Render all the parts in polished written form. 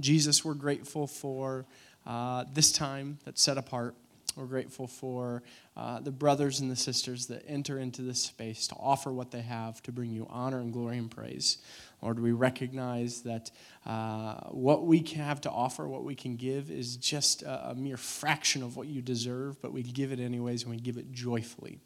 Jesus, we're grateful for this time that's set apart. We're grateful for the brothers and the sisters that enter into this space to offer what they have to bring you honor and glory and praise. Lord, we recognize that what we have to offer, what we can give, is just a mere fraction of what you deserve, but we give it anyways, and we give it joyfully.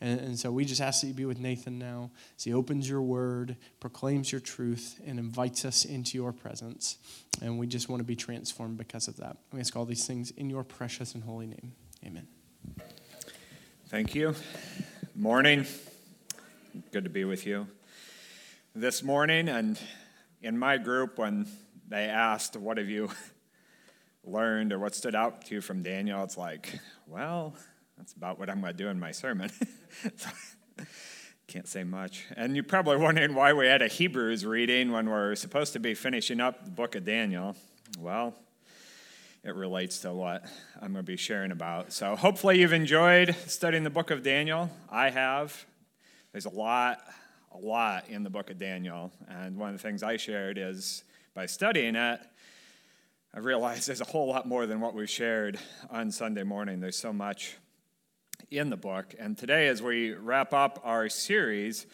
And so we just ask that you be with Nathan now as he opens your word, proclaims your truth, and invites us into your presence. And we just want to be transformed because of that. We ask all these things in your precious and holy name. Amen. Thank you. Morning. Good to be with you. This morning, and in my group, when they asked, what have you learned or what stood out to you from Daniel, it's like, well, that's about what I'm going to do in my sermon. So, can't say much. And you're probably wondering why we had a Hebrews reading when we're supposed to be finishing up the book of Daniel. Well, it relates to what I'm going to be sharing about. So hopefully you've enjoyed studying the book of Daniel. I have. There's a lot in the book of Daniel. And one of the things I shared is by studying it, I realized there's a whole lot more than what we've shared on Sunday morning. There's so much in the book. And today, as we wrap up our series,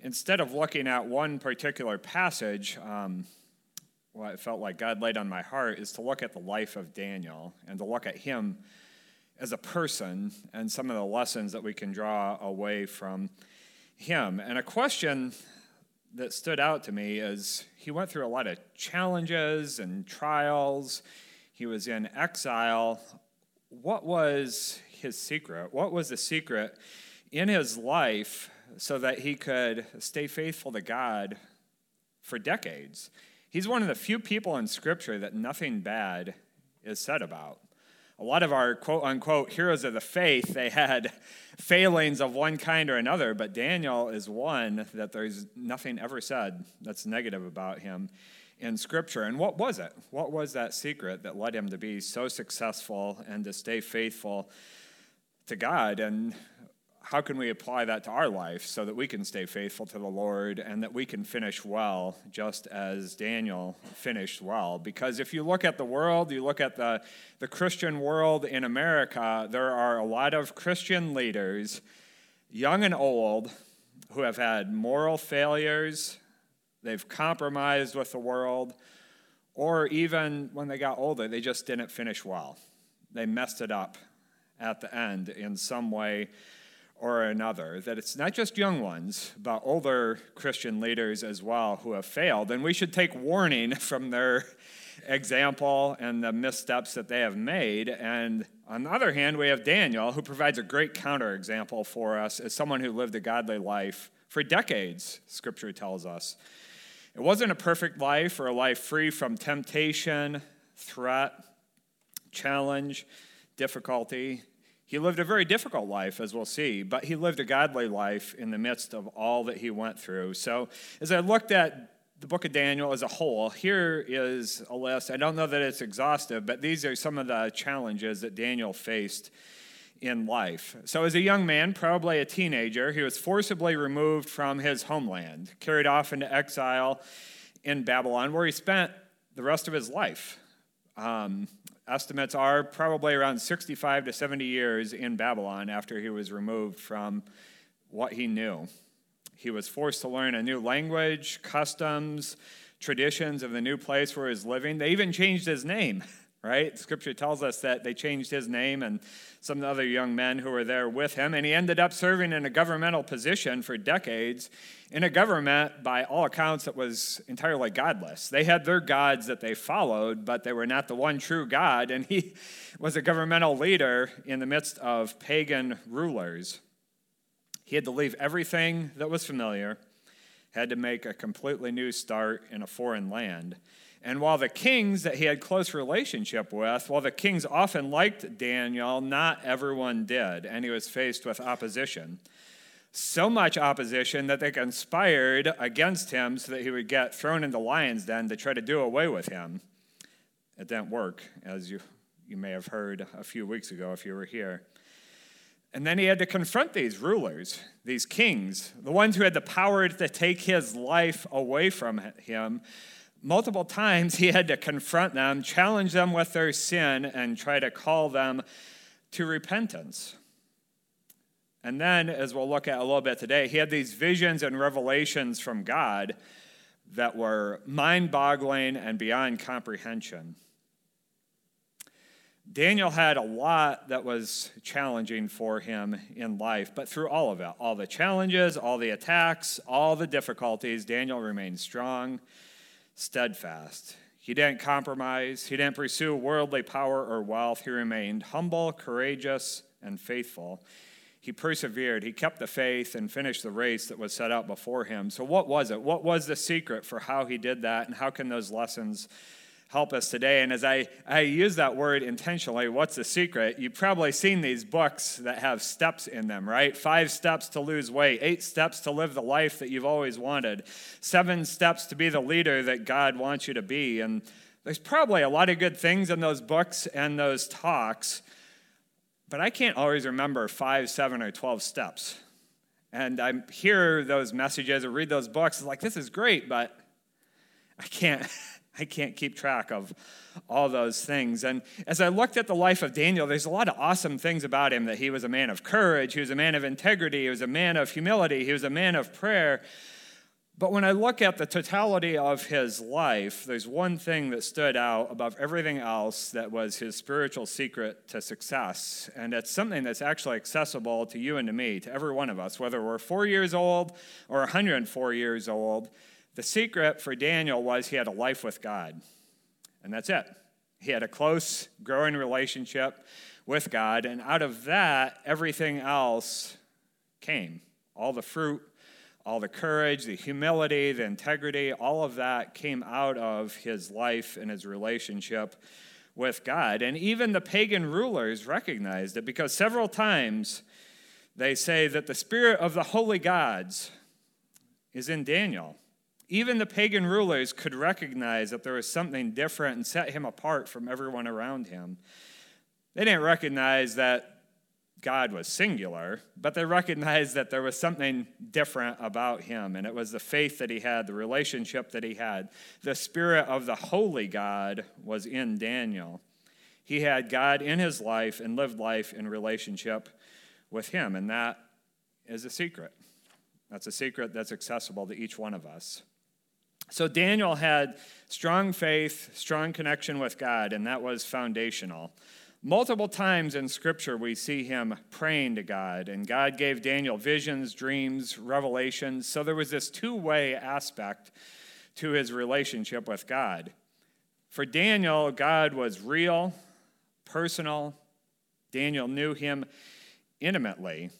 instead of looking at one particular passage, what it felt like God laid on my heart is to look at the life of Daniel and to look at him as a person and some of the lessons that we can draw away from him. And a question that stood out to me is he went through a lot of challenges and trials. He was in exile. What was his secret? What was the secret in his life so that he could stay faithful to God for decades? He's one of the few people in Scripture that nothing bad is said about. A lot of our quote-unquote heroes of the faith, they had failings of one kind or another, but Daniel is one that there's nothing ever said that's negative about him in Scripture. And what was it? What was that secret that led him to be so successful and to stay faithful to God, and how can we apply that to our life so that we can stay faithful to the Lord and that we can finish well, just as Daniel finished well? Because if you look at the world, you look at the Christian world in America, there are a lot of Christian leaders, young and old, who have had moral failures. They've compromised with the world, or even when they got older, they just didn't finish well. They messed it up at the end in some way or another, that it's not just young ones, but older Christian leaders as well who have failed. And we should take warning from their example and the missteps that they have made. And on the other hand, we have Daniel, who provides a great counterexample for us as someone who lived a godly life for decades, Scripture tells us. It wasn't a perfect life or a life free from temptation, threat, challenge, difficulty. He lived a very difficult life, as we'll see, but he lived a godly life in the midst of all that he went through. So as I looked at the book of Daniel as a whole, here is a list. I don't know that it's exhaustive, but these are some of the challenges that Daniel faced in life. So as a young man, probably a teenager, he was forcibly removed from his homeland, carried off into exile in Babylon, where he spent the rest of his life. Estimates are probably around 65 to 70 years in Babylon after he was removed from what he knew. He was forced to learn a new language, customs, traditions of the new place where he was living. They even changed his name, right? Scripture tells us that they changed his name and some of the other young men who were there with him, and he ended up serving in a governmental position for decades in a government, by all accounts, that was entirely godless. They had their gods that they followed, but they were not the one true God, and he was a governmental leader in the midst of pagan rulers. He had to leave everything that was familiar, had to make a completely new start in a foreign land. And while the kings that he had close relationship with, while the kings often liked Daniel, not everyone did, and he was faced with opposition. So much opposition that they conspired against him so that he would get thrown into lions' den to try to do away with him. It didn't work, as you may have heard a few weeks ago if you were here. And then he had to confront these rulers, these kings, the ones who had the power to take his life away from him. multiple times he had to confront them, challenge them with their sin, and try to call them to repentance. And then, as we'll look at a little bit today, he had these visions and revelations from God that were mind-boggling and beyond comprehension. Daniel had a lot that was challenging for him in life, but through all of it, all the challenges, all the attacks, all the difficulties, Daniel remained strong, steadfast. He didn't compromise. He didn't pursue worldly power or wealth. He remained humble, courageous, and faithful. He persevered, he kept the faith, and finished the race that was set out before him. So what was it? What was the secret for how he did that, and how can those lessons help us today? And as I use that word intentionally, what's the secret? You've probably seen these books that have steps in them, right? 5 steps to lose weight, 8 steps to live the life that you've always wanted, 7 steps to be the leader that God wants you to be. And there's probably a lot of good things in those books and those talks, but I can't always remember 5, 7, or 12 steps. And I hear those messages or read those books, it's like, this is great, but I can't keep track of all those things. And as I looked at the life of Daniel, there's a lot of awesome things about him, that he was a man of courage, he was a man of integrity, he was a man of humility, he was a man of prayer. But when I look at the totality of his life, there's one thing that stood out above everything else that was his spiritual secret to success. And it's something that's actually accessible to you and to me, to every one of us, whether we're 4 years old or 104 years old. The secret for Daniel was he had a life with God. And that's it. He had a close, growing relationship with God. And out of that, everything else came. All the fruit, all the courage, the humility, the integrity, all of that came out of his life and his relationship with God. And even the pagan rulers recognized it, because several times they say that the spirit of the holy gods is in Daniel. Even the pagan rulers could recognize that there was something different and set him apart from everyone around him. They didn't recognize that God was singular, but they recognized that there was something different about him, and it was the faith that he had, the relationship that he had. The spirit of the holy God was in Daniel. He had God in his life and lived life in relationship with him, and that is a secret. That's a secret that's accessible to each one of us. So Daniel had strong faith, strong connection with God, and that was foundational. Multiple times in Scripture, we see him praying to God, and God gave Daniel visions, dreams, revelations. So there was this two-way aspect to his relationship with God. For Daniel, God was real, personal. Daniel knew him intimately.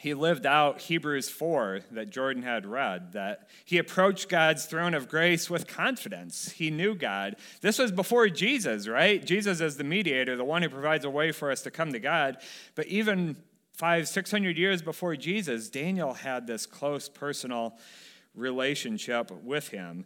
He lived out Hebrews 4 that Jordan had read, that he approached God's throne of grace with confidence. He knew God. This was before Jesus, right? Jesus is the mediator, the one who provides a way for us to come to God. But even 500-600 years before Jesus, Daniel had this close personal relationship with him.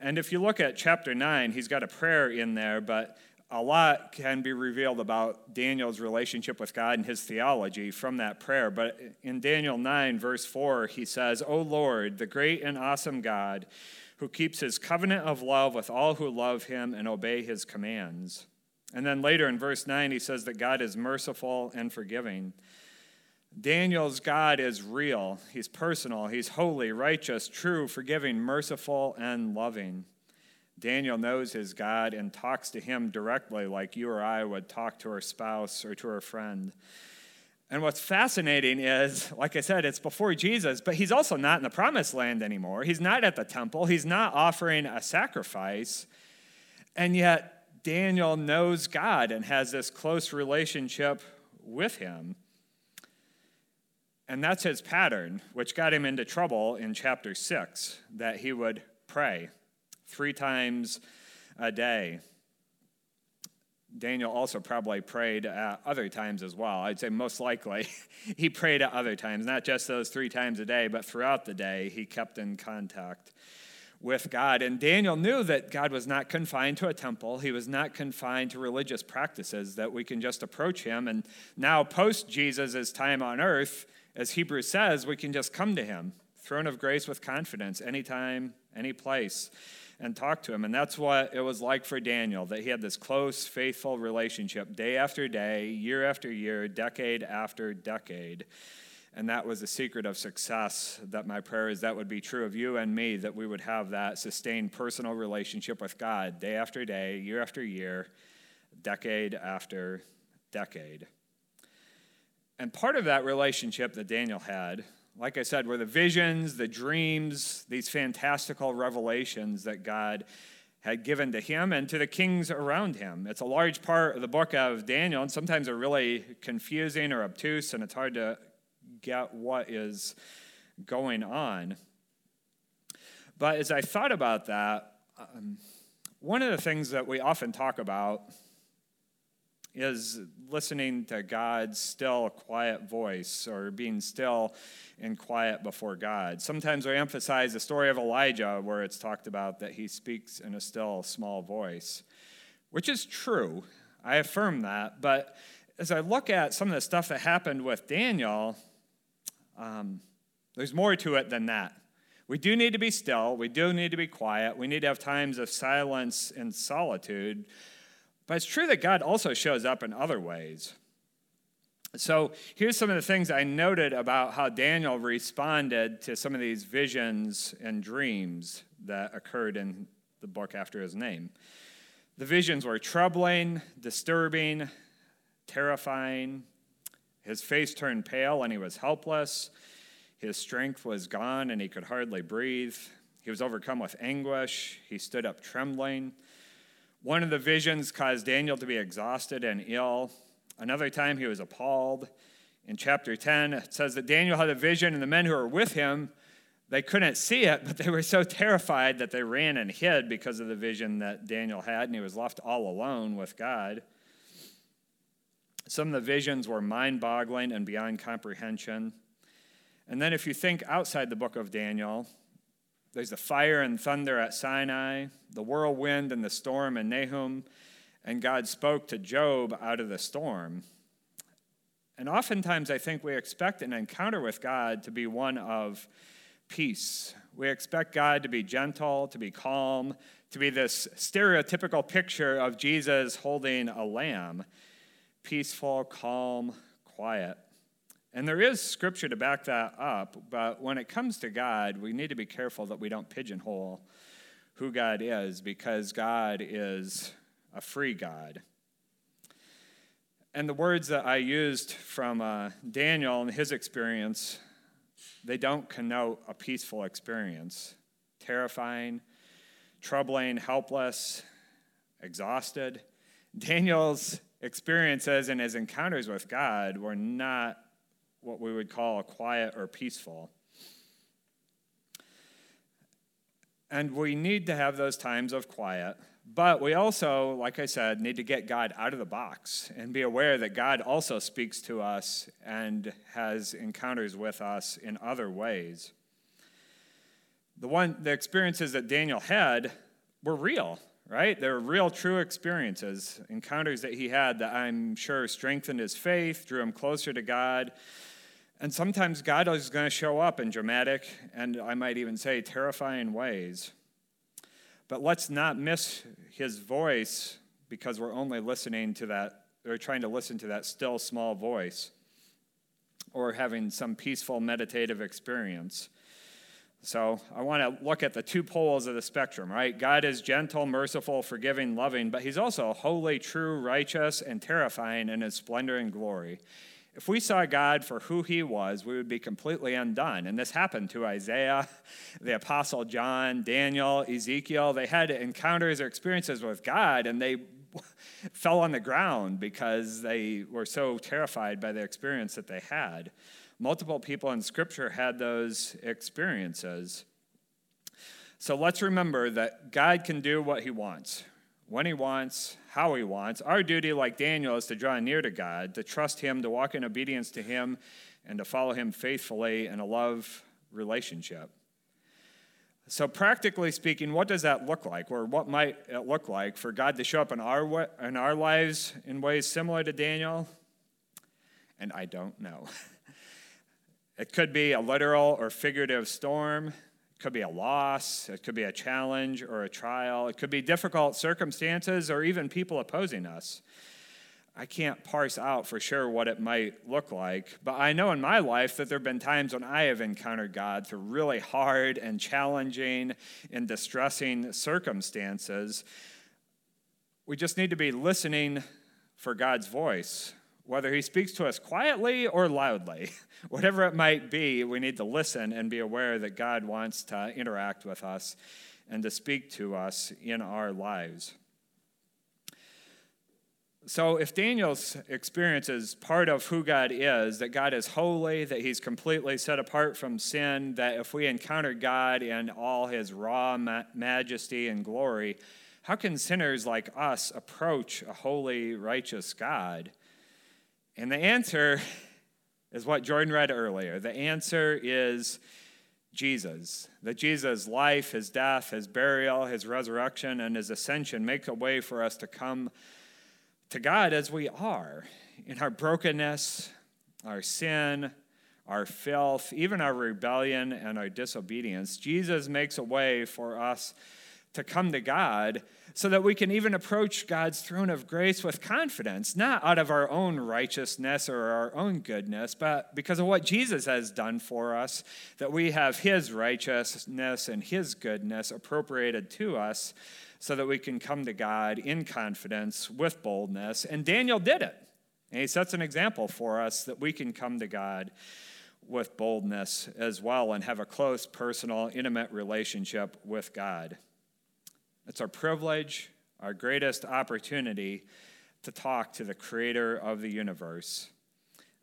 And if you look at chapter 9, he's got a prayer in there, but a lot can be revealed about Daniel's relationship with God and his theology from that prayer. But in Daniel 9, verse 4, he says, O Lord, the great and awesome God, who keeps his covenant of love with all who love him and obey his commands. And then later in verse 9, he says that God is merciful and forgiving. Daniel's God is real. He's personal. He's holy, righteous, true, forgiving, merciful, and loving. Daniel knows his God and talks to him directly like you or I would talk to our spouse or to our friend. And what's fascinating is, like I said, it's before Jesus, but he's also not in the promised land anymore. He's not at the temple. He's not offering a sacrifice. And yet Daniel knows God and has this close relationship with him. And that's his pattern, which got him into trouble in chapter 6, that he would pray 3 times a day. Daniel also probably prayed at other times as well. I'd say most likely he prayed at other times, not just those 3 times a day, but throughout the day he kept in contact with God. And Daniel knew that God was not confined to a temple. He was not confined to religious practices, that we can just approach him. And now post Jesus' time on earth, as Hebrews says, we can just come to him, throne of grace with confidence, anytime, any place, and talk to him. And that's what it was like for Daniel, that he had this close, faithful relationship day after day, year after year, decade after decade. And that was the secret of success, that my prayer is that would be true of you and me, that we would have that sustained personal relationship with God day after day, year after year, decade after decade. And part of that relationship that Daniel had, like I said, were the visions, the dreams, these fantastical revelations that God had given to him and to the kings around him. It's a large part of the book of Daniel, and sometimes they're really confusing or obtuse, and it's hard to get what is going on. But as I thought about that, one of the things that we often talk about is listening to God's still, quiet voice, or being still and quiet before God. Sometimes we emphasize the story of Elijah, where it's talked about that he speaks in a still, small voice, which is true. I affirm that. But as I look at some of the stuff that happened with Daniel, there's more to it than that. We do need to be still. We do need to be quiet. We need to have times of silence and solitude. But it's true that God also shows up in other ways. So here's some of the things I noted about how Daniel responded to some of these visions and dreams that occurred in the book after his name. The visions were troubling, disturbing, terrifying. His face turned pale and he was helpless. His strength was gone and he could hardly breathe. He was overcome with anguish. He stood up trembling. One of the visions caused Daniel to be exhausted and ill. Another time he was appalled. In chapter 10, it says that Daniel had a vision, and the men who were with him, they couldn't see it, but they were so terrified that they ran and hid because of the vision that Daniel had, and he was left all alone with God. Some of the visions were mind-boggling and beyond comprehension. And then if you think outside the book of Daniel, there's the fire and thunder at Sinai, the whirlwind and the storm in Nahum, and God spoke to Job out of the storm. And oftentimes I think we expect an encounter with God to be one of peace. We expect God to be gentle, to be calm, to be this stereotypical picture of Jesus holding a lamb, peaceful, calm, quiet. And there is scripture to back that up, but when it comes to God, we need to be careful that we don't pigeonhole who God is, because God is a free God. And the words that I used from Daniel and his experience, they don't connote a peaceful experience. Terrifying, troubling, helpless, exhausted. Daniel's experiences and his encounters with God were not what we would call quiet or peaceful. And we need to have those times of quiet, but we also, like I said, need to get God out of the box and be aware that God also speaks to us and has encounters with us in other ways. The experiences that Daniel had were real, right? They were real, true experiences, encounters that he had that I'm sure strengthened his faith, drew him closer to God. And sometimes God is going to show up in dramatic, and I might even say terrifying ways. But let's not miss his voice, because we're only listening to that, or trying to listen to that still small voice, or having some peaceful meditative experience. So I want to look at the two poles of the spectrum, right? God is gentle, merciful, forgiving, loving, but he's also holy, true, righteous, and terrifying in his splendor and glory. If we saw God for who he was, we would be completely undone. And this happened to Isaiah, the Apostle John, Daniel, Ezekiel. They had encounters or experiences with God, and they fell on the ground because they were so terrified by the experience that they had. Multiple people in Scripture had those experiences. So let's remember that God can do what he wants, when he wants, how he wants. Our duty, like Daniel, is to draw near to God, to trust him, to walk in obedience to him, and to follow him faithfully in a love relationship. So practically speaking, what does that look like? Or what might it look like for God to show up in our lives in ways similar to Daniel? And I don't know. It could be a literal or figurative storm. It could be a loss, it could be a challenge or a trial, it could be difficult circumstances or even people opposing us. I can't parse out for sure what it might look like, but I know in my life that there have been times when I have encountered God through really hard and challenging and distressing circumstances. We just need to be listening for God's voice, whether he speaks to us quietly or loudly. Whatever it might be, we need to listen and be aware that God wants to interact with us and to speak to us in our lives. So if Daniel's experience is part of who God is, that God is holy, that he's completely set apart from sin, that if we encounter God in all his raw majesty and glory, how can sinners like us approach a holy, righteous God? And the answer is what Jordan read earlier. The answer is Jesus, that Jesus' life, his death, his burial, his resurrection, and his ascension make a way for us to come to God as we are, in our brokenness, our sin, our filth, even our rebellion and our disobedience. Jesus makes a way for us to come to God so that we can even approach God's throne of grace with confidence, not out of our own righteousness or our own goodness, but because of what Jesus has done for us, that we have his righteousness and his goodness appropriated to us so that we can come to God in confidence, with boldness. And Daniel did it. And he sets an example for us that we can come to God with boldness as well and have a close, personal, intimate relationship with God. It's our privilege, our greatest opportunity to talk to the creator of the universe.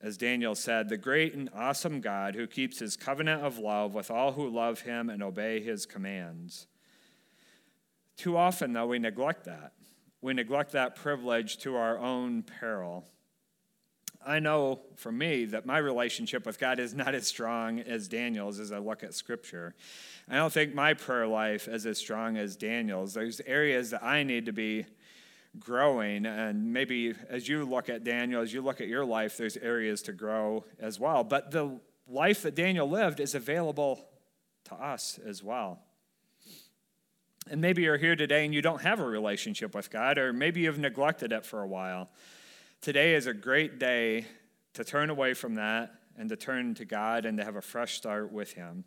As Daniel said, the great and awesome God who keeps his covenant of love with all who love him and obey his commands. Too often, though, we neglect that. We neglect that privilege to our own peril. I know, for me, that my relationship with God is not as strong as Daniel's as I look at Scripture. I don't think my prayer life is as strong as Daniel's. There's areas that I need to be growing, and maybe as you look at Daniel, as you look at your life, there's areas to grow as well. But the life that Daniel lived is available to us as well. And maybe you're here today and you don't have a relationship with God, or maybe you've neglected it for a while. Today is a great day to turn away from that and to turn to God and to have a fresh start with him.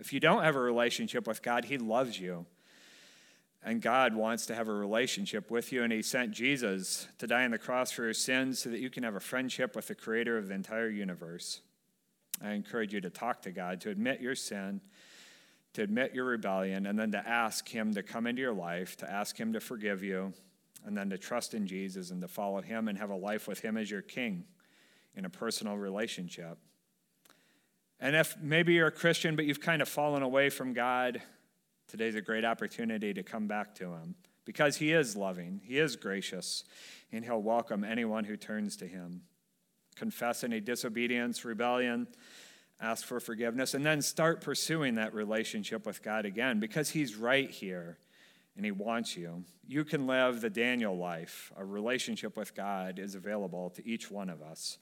If you don't have a relationship with God, he loves you. And God wants to have a relationship with you, and he sent Jesus to die on the cross for your sins so that you can have a friendship with the creator of the entire universe. I encourage you to talk to God, to admit your sin, to admit your rebellion, and then to ask him to come into your life, to ask him to forgive you, and then to trust in Jesus and to follow him and have a life with him as your king in a personal relationship. And if maybe you're a Christian, but you've kind of fallen away from God, today's a great opportunity to come back to him because he is loving, he is gracious, and he'll welcome anyone who turns to him. Confess any disobedience, rebellion, ask for forgiveness, and then start pursuing that relationship with God again because he's right here and he wants you. You can live the Daniel life. A relationship with God is available to each one of us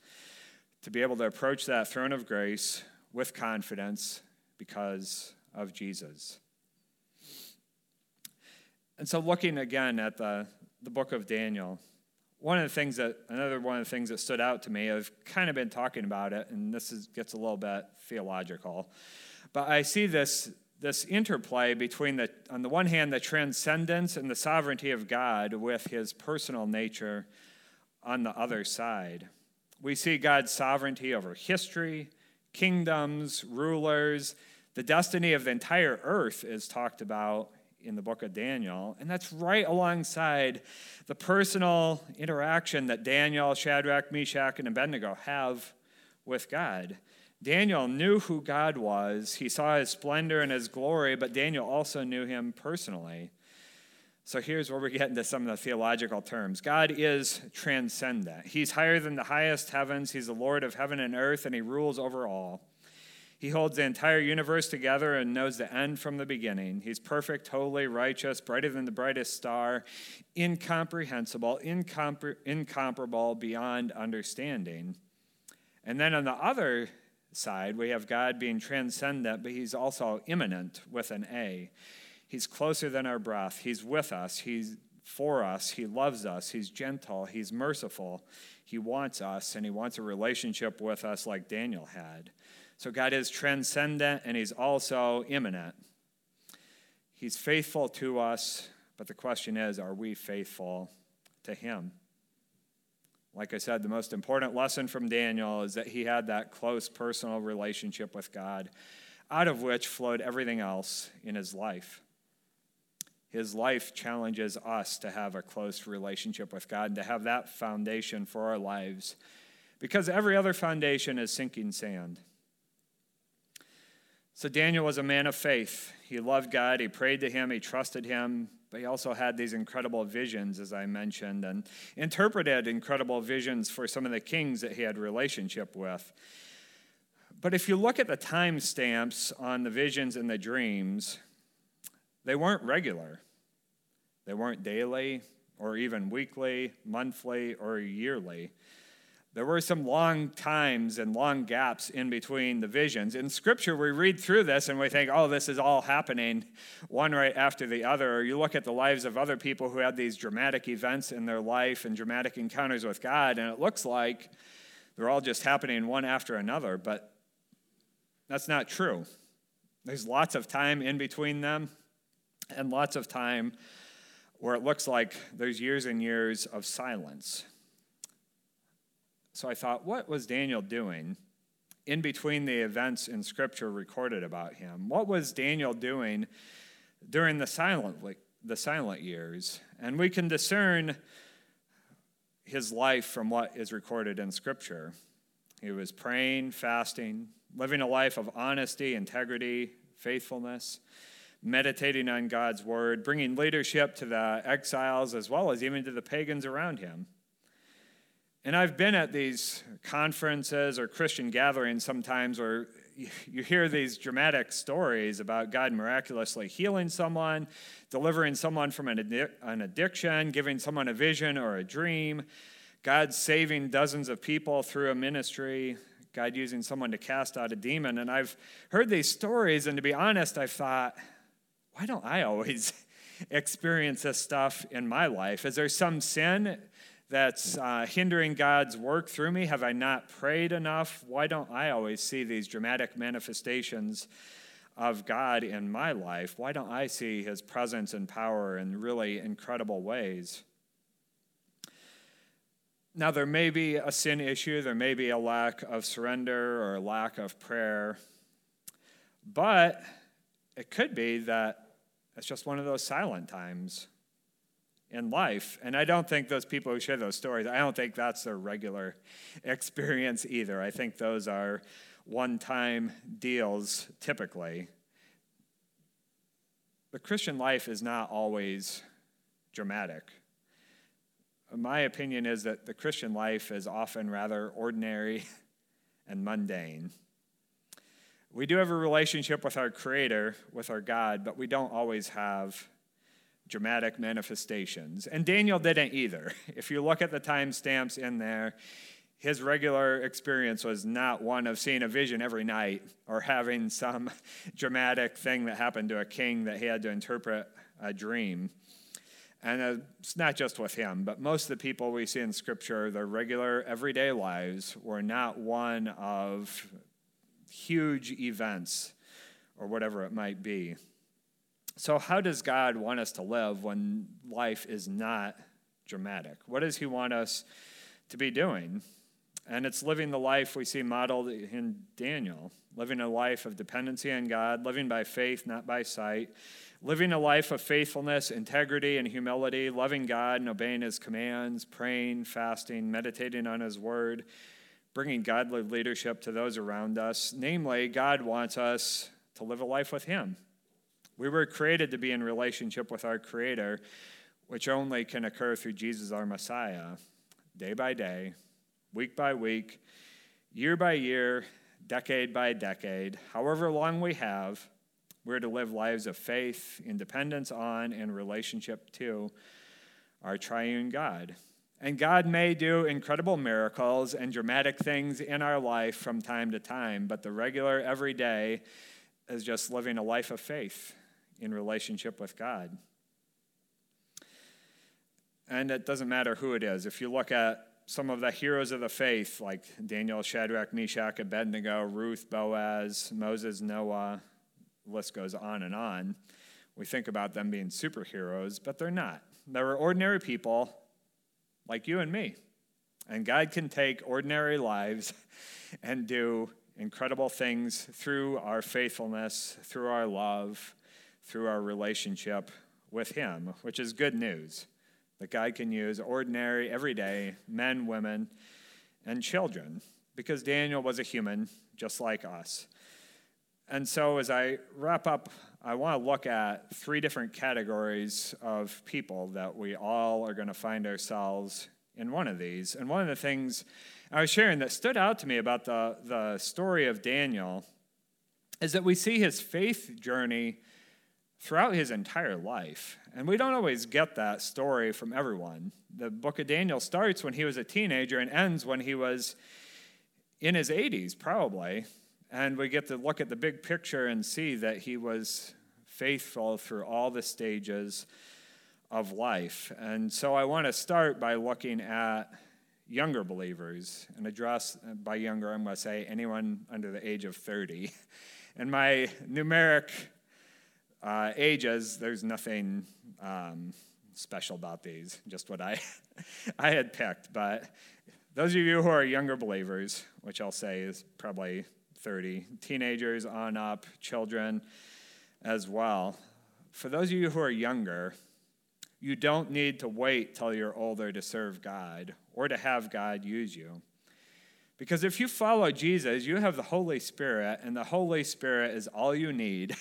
to be able to approach that throne of grace with confidence because of Jesus. And so looking again at the book of Daniel, One of the things that stood out to me, I've kind of been talking about it, and this gets a little bit theological, but I see this interplay between, on the one hand, the transcendence and the sovereignty of God with his personal nature on the other side. We see God's sovereignty over history, kingdoms, rulers. The destiny of the entire earth is talked about in the book of Daniel, and that's right alongside the personal interaction that Daniel, Shadrach, Meshach, and Abednego have with God. Daniel knew who God was. He saw his splendor and his glory, but Daniel also knew him personally. So here's where we get into some of the theological terms. God is transcendent. He's higher than the highest heavens. He's the Lord of heaven and earth, and he rules over all. He holds the entire universe together and knows the end from the beginning. He's perfect, holy, righteous, brighter than the brightest star, incomprehensible, incomparable beyond understanding. And then on the other side, we have God being transcendent, but he's also immanent with an A. He's closer than our breath. He's with us. He's for us. He loves us. He's gentle. He's merciful. He wants us, and he wants a relationship with us like Daniel had. So God is transcendent, and he's also immanent. He's faithful to us, but the question is, are we faithful to him? Like I said, the most important lesson from Daniel is that he had that close personal relationship with God, out of which flowed everything else in his life. His life challenges us to have a close relationship with God, to have that foundation for our lives, because every other foundation is sinking sand. So Daniel was a man of faith. He loved God, he prayed to him, he trusted him, but he also had these incredible visions, as I mentioned, and interpreted incredible visions for some of the kings that he had relationship with. But if you look at the time stamps on the visions and the dreams, they weren't regular. They weren't daily or even weekly, monthly, or yearly. There were some long times and long gaps in between the visions. In Scripture, we read through this and we think, oh, this is all happening one right after the other. Or you look at the lives of other people who had these dramatic events in their life and dramatic encounters with God, and it looks like they're all just happening one after another, but that's not true. There's lots of time in between them and lots of time where it looks like there's years and years of silence. So I thought, what was Daniel doing in between the events in Scripture recorded about him? What was Daniel doing during the silent years? And we can discern his life from what is recorded in Scripture. He was praying, fasting, living a life of honesty, integrity, faithfulness, meditating on God's word, bringing leadership to the exiles as well as even to the pagans around him. And I've been at these conferences or Christian gatherings sometimes where you hear these dramatic stories about God miraculously healing someone, delivering someone from an addiction, giving someone a vision or a dream, God saving dozens of people through a ministry, God using someone to cast out a demon. And I've heard these stories, and to be honest, I've thought, why don't I always experience this stuff in my life? Is there some sin that's hindering God's work through me? Have I not prayed enough? Why don't I always see these dramatic manifestations of God in my life? Why don't I see his presence and power in really incredible ways? Now, there may be a sin issue. There may be a lack of surrender or a lack of prayer. But it could be that it's just one of those silent times in life. And I don't think those people who share those stories, I don't think that's their regular experience either. I think those are one-time deals typically. The Christian life is not always dramatic. My opinion is that the Christian life is often rather ordinary and mundane. We do have a relationship with our Creator, with our God, but we don't always have dramatic manifestations. And Daniel didn't either. If you look at the time stamps in there, his regular experience was not one of seeing a vision every night or having some dramatic thing that happened to a king that he had to interpret a dream. And it's not just with him, but most of the people we see in Scripture, their regular everyday lives were not one of huge events or whatever it might be. So how does God want us to live when life is not dramatic? What does he want us to be doing? And it's living the life we see modeled in Daniel, living a life of dependency on God, living by faith, not by sight, living a life of faithfulness, integrity, and humility, loving God and obeying his commands, praying, fasting, meditating on his word, bringing godly leadership to those around us. Namely, God wants us to live a life with him. We were created to be in relationship with our Creator, which only can occur through Jesus our Messiah, day by day, week by week, year by year, decade by decade. However long we have, we're to live lives of faith, in dependence on, and relationship to our triune God. And God may do incredible miracles and dramatic things in our life from time to time, but the regular everyday is just living a life of faith in relationship with God. And it doesn't matter who it is. If you look at some of the heroes of the faith, like Daniel, Shadrach, Meshach, Abednego, Ruth, Boaz, Moses, Noah, the list goes on and on. We think about them being superheroes, but they're not. They were ordinary people like you and me. And God can take ordinary lives and do incredible things through our faithfulness, through our love, through our relationship with Him, which is good news, that God can use ordinary, everyday men, women, and children, because Daniel was a human just like us. And so as I wrap up, I want to look at three different categories of people that we all are going to find ourselves in one of these. And one of the things I was sharing that stood out to me about the story of Daniel is that we see his faith journey throughout his entire life. And we don't always get that story from everyone. The book of Daniel starts when he was a teenager and ends when he was in his 80s, probably. And we get to look at the big picture and see that he was faithful through all the stages of life. And so I want to start by looking at younger believers, and address by younger, I'm going to say anyone under the age of 30. And my numeric ages, there's nothing special about these, just what I I had picked. But those of you who are younger believers, which I'll say is probably 30, teenagers on up, children as well. For those of you who are younger, you don't need to wait till you're older to serve God or to have God use you. Because if you follow Jesus, you have the Holy Spirit, and the Holy Spirit is all you need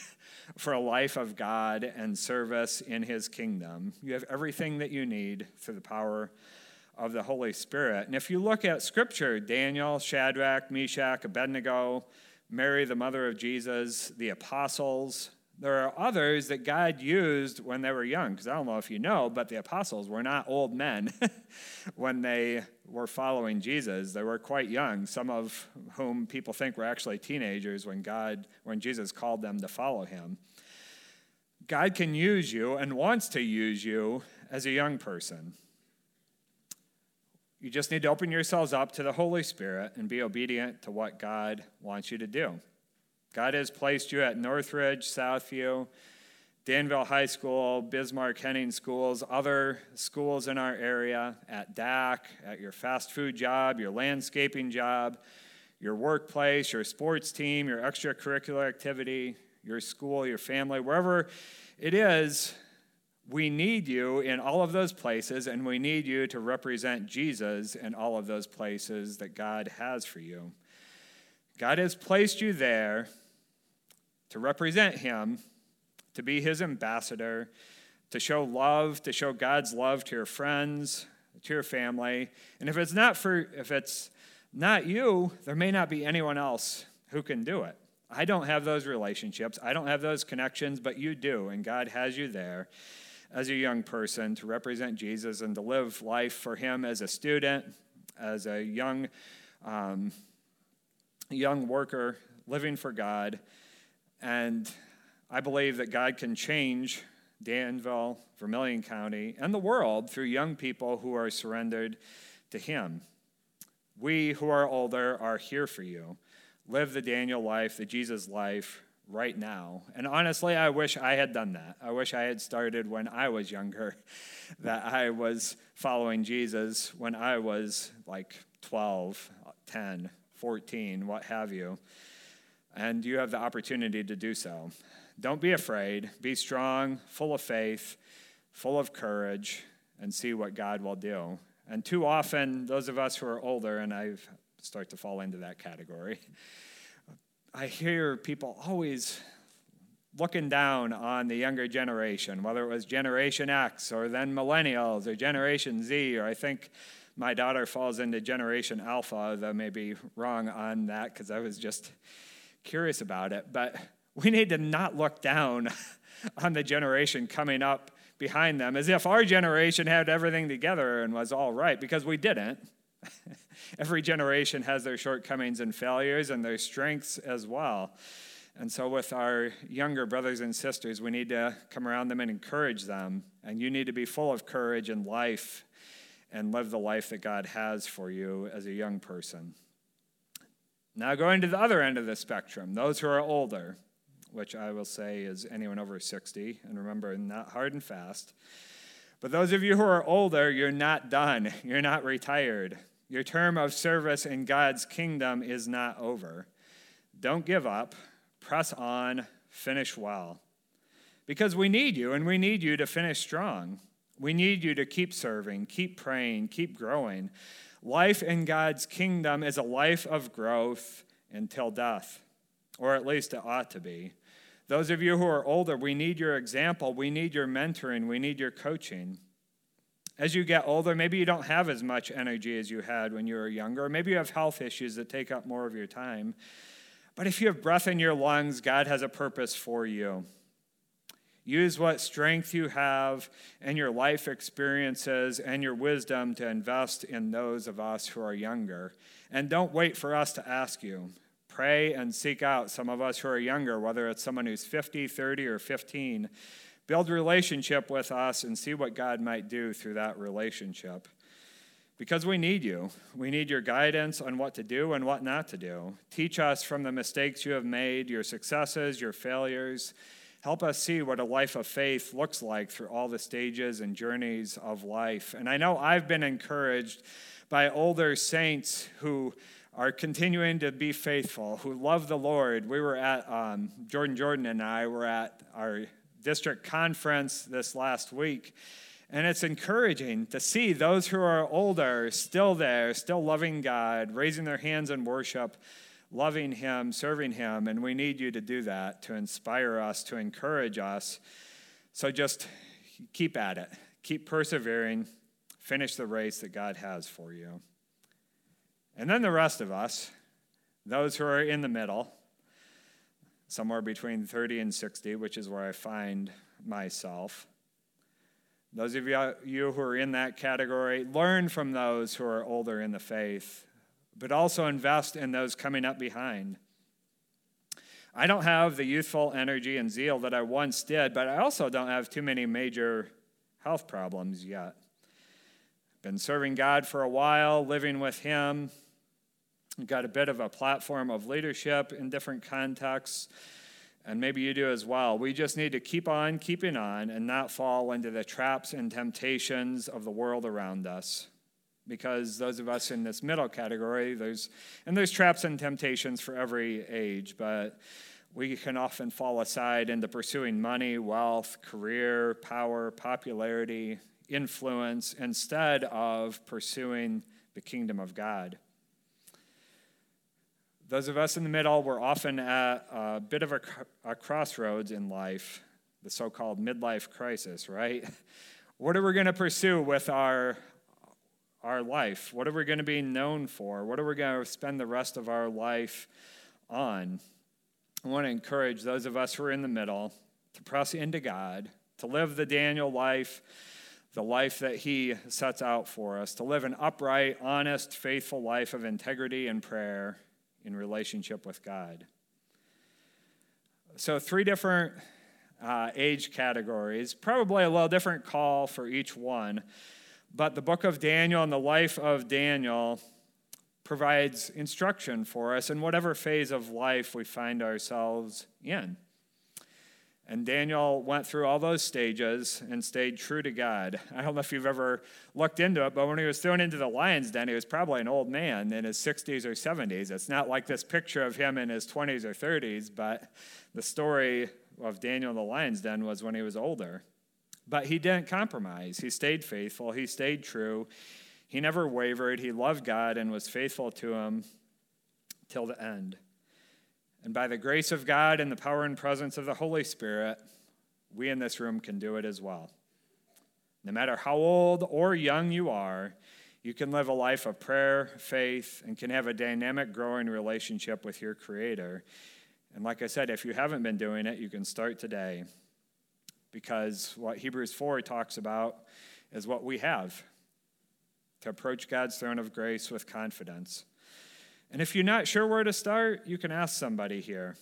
for a life of God and service in His kingdom. You have everything that you need through the power of the Holy Spirit. And if you look at Scripture, Daniel, Shadrach, Meshach, Abednego, Mary, the mother of Jesus, the apostles, there are others that God used when they were young. Because I don't know if you know, but the apostles were not old men when they were following Jesus. They were quite young, some of whom people think were actually teenagers when Jesus called them to follow Him. God can use you and wants to use you as a young person. You just need to open yourselves up to the Holy Spirit and be obedient to what God wants you to do. God has placed you at Northridge, Southview, Danville High School, Bismarck Henning Schools, other schools in our area, at DAC, at your fast food job, your landscaping job, your workplace, your sports team, your extracurricular activity, your school, your family, wherever it is. We need you in all of those places, and we need you to represent Jesus in all of those places that God has for you. God has placed you there to represent Him, to be His ambassador, to show love, to show God's love to your friends, to your family. And if it's not you, there may not be anyone else who can do it. I don't have those relationships. I don't have those connections, but you do, and God has you there as a young person to represent Jesus and to live life for Him as a student, as a young worker living for God. And I believe that God can change Danville, Vermilion County, and the world through young people who are surrendered to Him. We who are older are here for you. Live the Daniel life, the Jesus life, right now. And honestly, I wish I had done that. I wish I had started when I was younger, that I was following Jesus when I was like 12, 10, 14, what have you. And you have the opportunity to do so. Don't be afraid. Be strong, full of faith, full of courage, and see what God will do. And too often, those of us who are older, and I start to fall into that category, I hear people always looking down on the younger generation, whether it was Generation X or then Millennials or Generation Z, or I think my daughter falls into Generation Alpha, though maybe wrong on that because I was just curious about it. But we need to not look down on the generation coming up, behind them, as if our generation had everything together and was all right, because we didn't. Every generation has their shortcomings and failures and their strengths as well. And so with our younger brothers and sisters, we need to come around them and encourage them. And you need to be full of courage and life and live the life that God has for you as a young person. Now going to the other end of the spectrum, those who are older, which I will say is anyone over 60, and remember, not hard and fast. But those of you who are older, you're not done. You're not retired. Your term of service in God's kingdom is not over. Don't give up. Press on. Finish well. Because we need you, and we need you to finish strong. We need you to keep serving, keep praying, keep growing. Life in God's kingdom is a life of growth until death, or at least it ought to be. Those of you who are older, we need your example, we need your mentoring, we need your coaching. As you get older, maybe you don't have as much energy as you had when you were younger, or maybe you have health issues that take up more of your time. But if you have breath in your lungs, God has a purpose for you. Use what strength you have and your life experiences and your wisdom to invest in those of us who are younger. And don't wait for us to ask you. Pray and seek out some of us who are younger, whether it's someone who's 50, 30, or 15. Build a relationship with us and see what God might do through that relationship. Because we need you. We need your guidance on what to do and what not to do. Teach us from the mistakes you have made, your successes, your failures. Help us see what a life of faith looks like through all the stages and journeys of life. And I know I've been encouraged by older saints who are continuing to be faithful, who love the Lord. We were at, Jordan and I were at our district conference this last week, and it's encouraging to see those who are older still there, still loving God, raising their hands in worship, loving Him, serving Him, and we need you to do that, to inspire us, to encourage us. So just keep at it. Keep persevering. Finish the race that God has for you. And then the rest of us, those who are in the middle, somewhere between 30 and 60, which is where I find myself. Those of you who are in that category, learn from those who are older in the faith, but also invest in those coming up behind. I don't have the youthful energy and zeal that I once did, but I also don't have too many major health problems yet. Been serving God for a while, living with Him. Got a bit of a platform of leadership in different contexts, and maybe you do as well. We just need to keep on keeping on and not fall into the traps and temptations of the world around us. Because those of us in this middle category, there's traps and temptations for every age, but we can often fall aside into pursuing money, wealth, career, power, popularity, influence instead of pursuing the kingdom of God. Those of us in the middle, we're often at a bit of a crossroads in life, the so-called midlife crisis, right? What are we going to pursue with our life? What are we going to be known for? What are we going to spend the rest of our life on? I want to encourage those of us who are in the middle to press into God, to live the Daniel life, the life that He sets out for us, to live an upright, honest, faithful life of integrity and prayer in relationship with God. So 3 different age categories, probably a little different call for each one, but the book of Daniel and the life of Daniel provides instruction for us in whatever phase of life we find ourselves in. And Daniel went through all those stages and stayed true to God. I don't know if you've ever looked into it, but when he was thrown into the lion's den, he was probably an old man in his 60s or 70s. It's not like this picture of him in his 20s or 30s, but the story of Daniel in the lion's den was when he was older. But he didn't compromise. He stayed faithful. He stayed true. He never wavered. He loved God and was faithful to Him till the end. And by the grace of God and the power and presence of the Holy Spirit, we in this room can do it as well. No matter how old or young you are, you can live a life of prayer, faith, and can have a dynamic, growing relationship with your Creator. And like I said, if you haven't been doing it, you can start today. because what Hebrews 4 talks about is what we have, to approach God's throne of grace with confidence. And if you're not sure where to start, you can ask somebody here.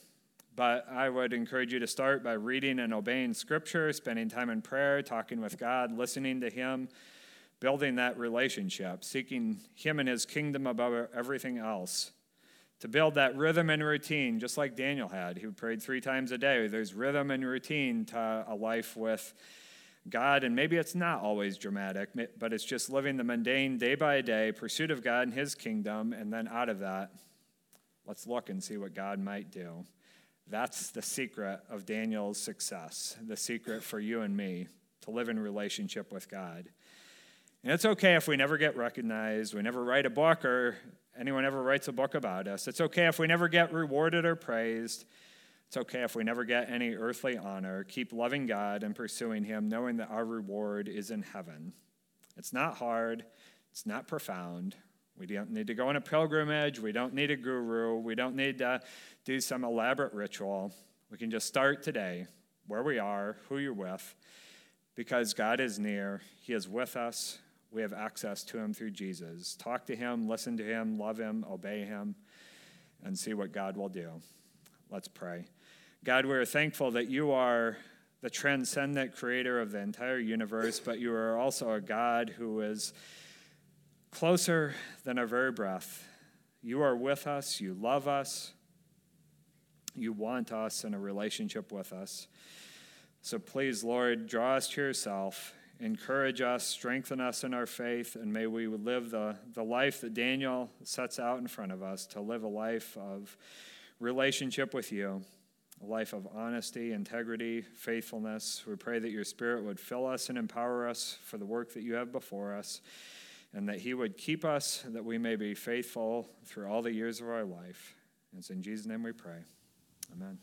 But I would encourage you to start by reading and obeying Scripture, spending time in prayer, talking with God, listening to Him, building that relationship, seeking Him and His kingdom above everything else. To build that rhythm and routine, just like Daniel had. He prayed 3 times a day. There's rhythm and routine to a life with God, and maybe it's not always dramatic, but it's just living the mundane day by day, pursuit of God and His kingdom, and then out of that, let's look and see what God might do. That's the secret of Daniel's success, the secret for you and me, to live in relationship with God. And it's okay if we never get recognized, we never write a book, or anyone ever writes a book about us. It's okay if we never get rewarded or praised. It's okay if we never get any earthly honor. Keep loving God and pursuing Him, knowing that our reward is in heaven. It's not hard. It's not profound. We don't need to go on a pilgrimage. We don't need a guru. We don't need to do some elaborate ritual. We can just start today, where we are, who you're with, because God is near. He is with us. We have access to Him through Jesus. Talk to Him, listen to Him, love Him, obey Him, and see what God will do. Let's pray. God, we are thankful that You are the transcendent creator of the entire universe, but You are also a God who is closer than our very breath. You are with us. You love us. You want us in a relationship with us. So please, Lord, draw us to Yourself. Encourage us, strengthen us in our faith, and may we live the life that Daniel sets out in front of us, to live a life of relationship with You, a life of honesty, integrity, faithfulness. We pray that Your Spirit would fill us and empower us for the work that You have before us, and that He would keep us, that we may be faithful through all the years of our life. And it's in Jesus' name we pray. Amen.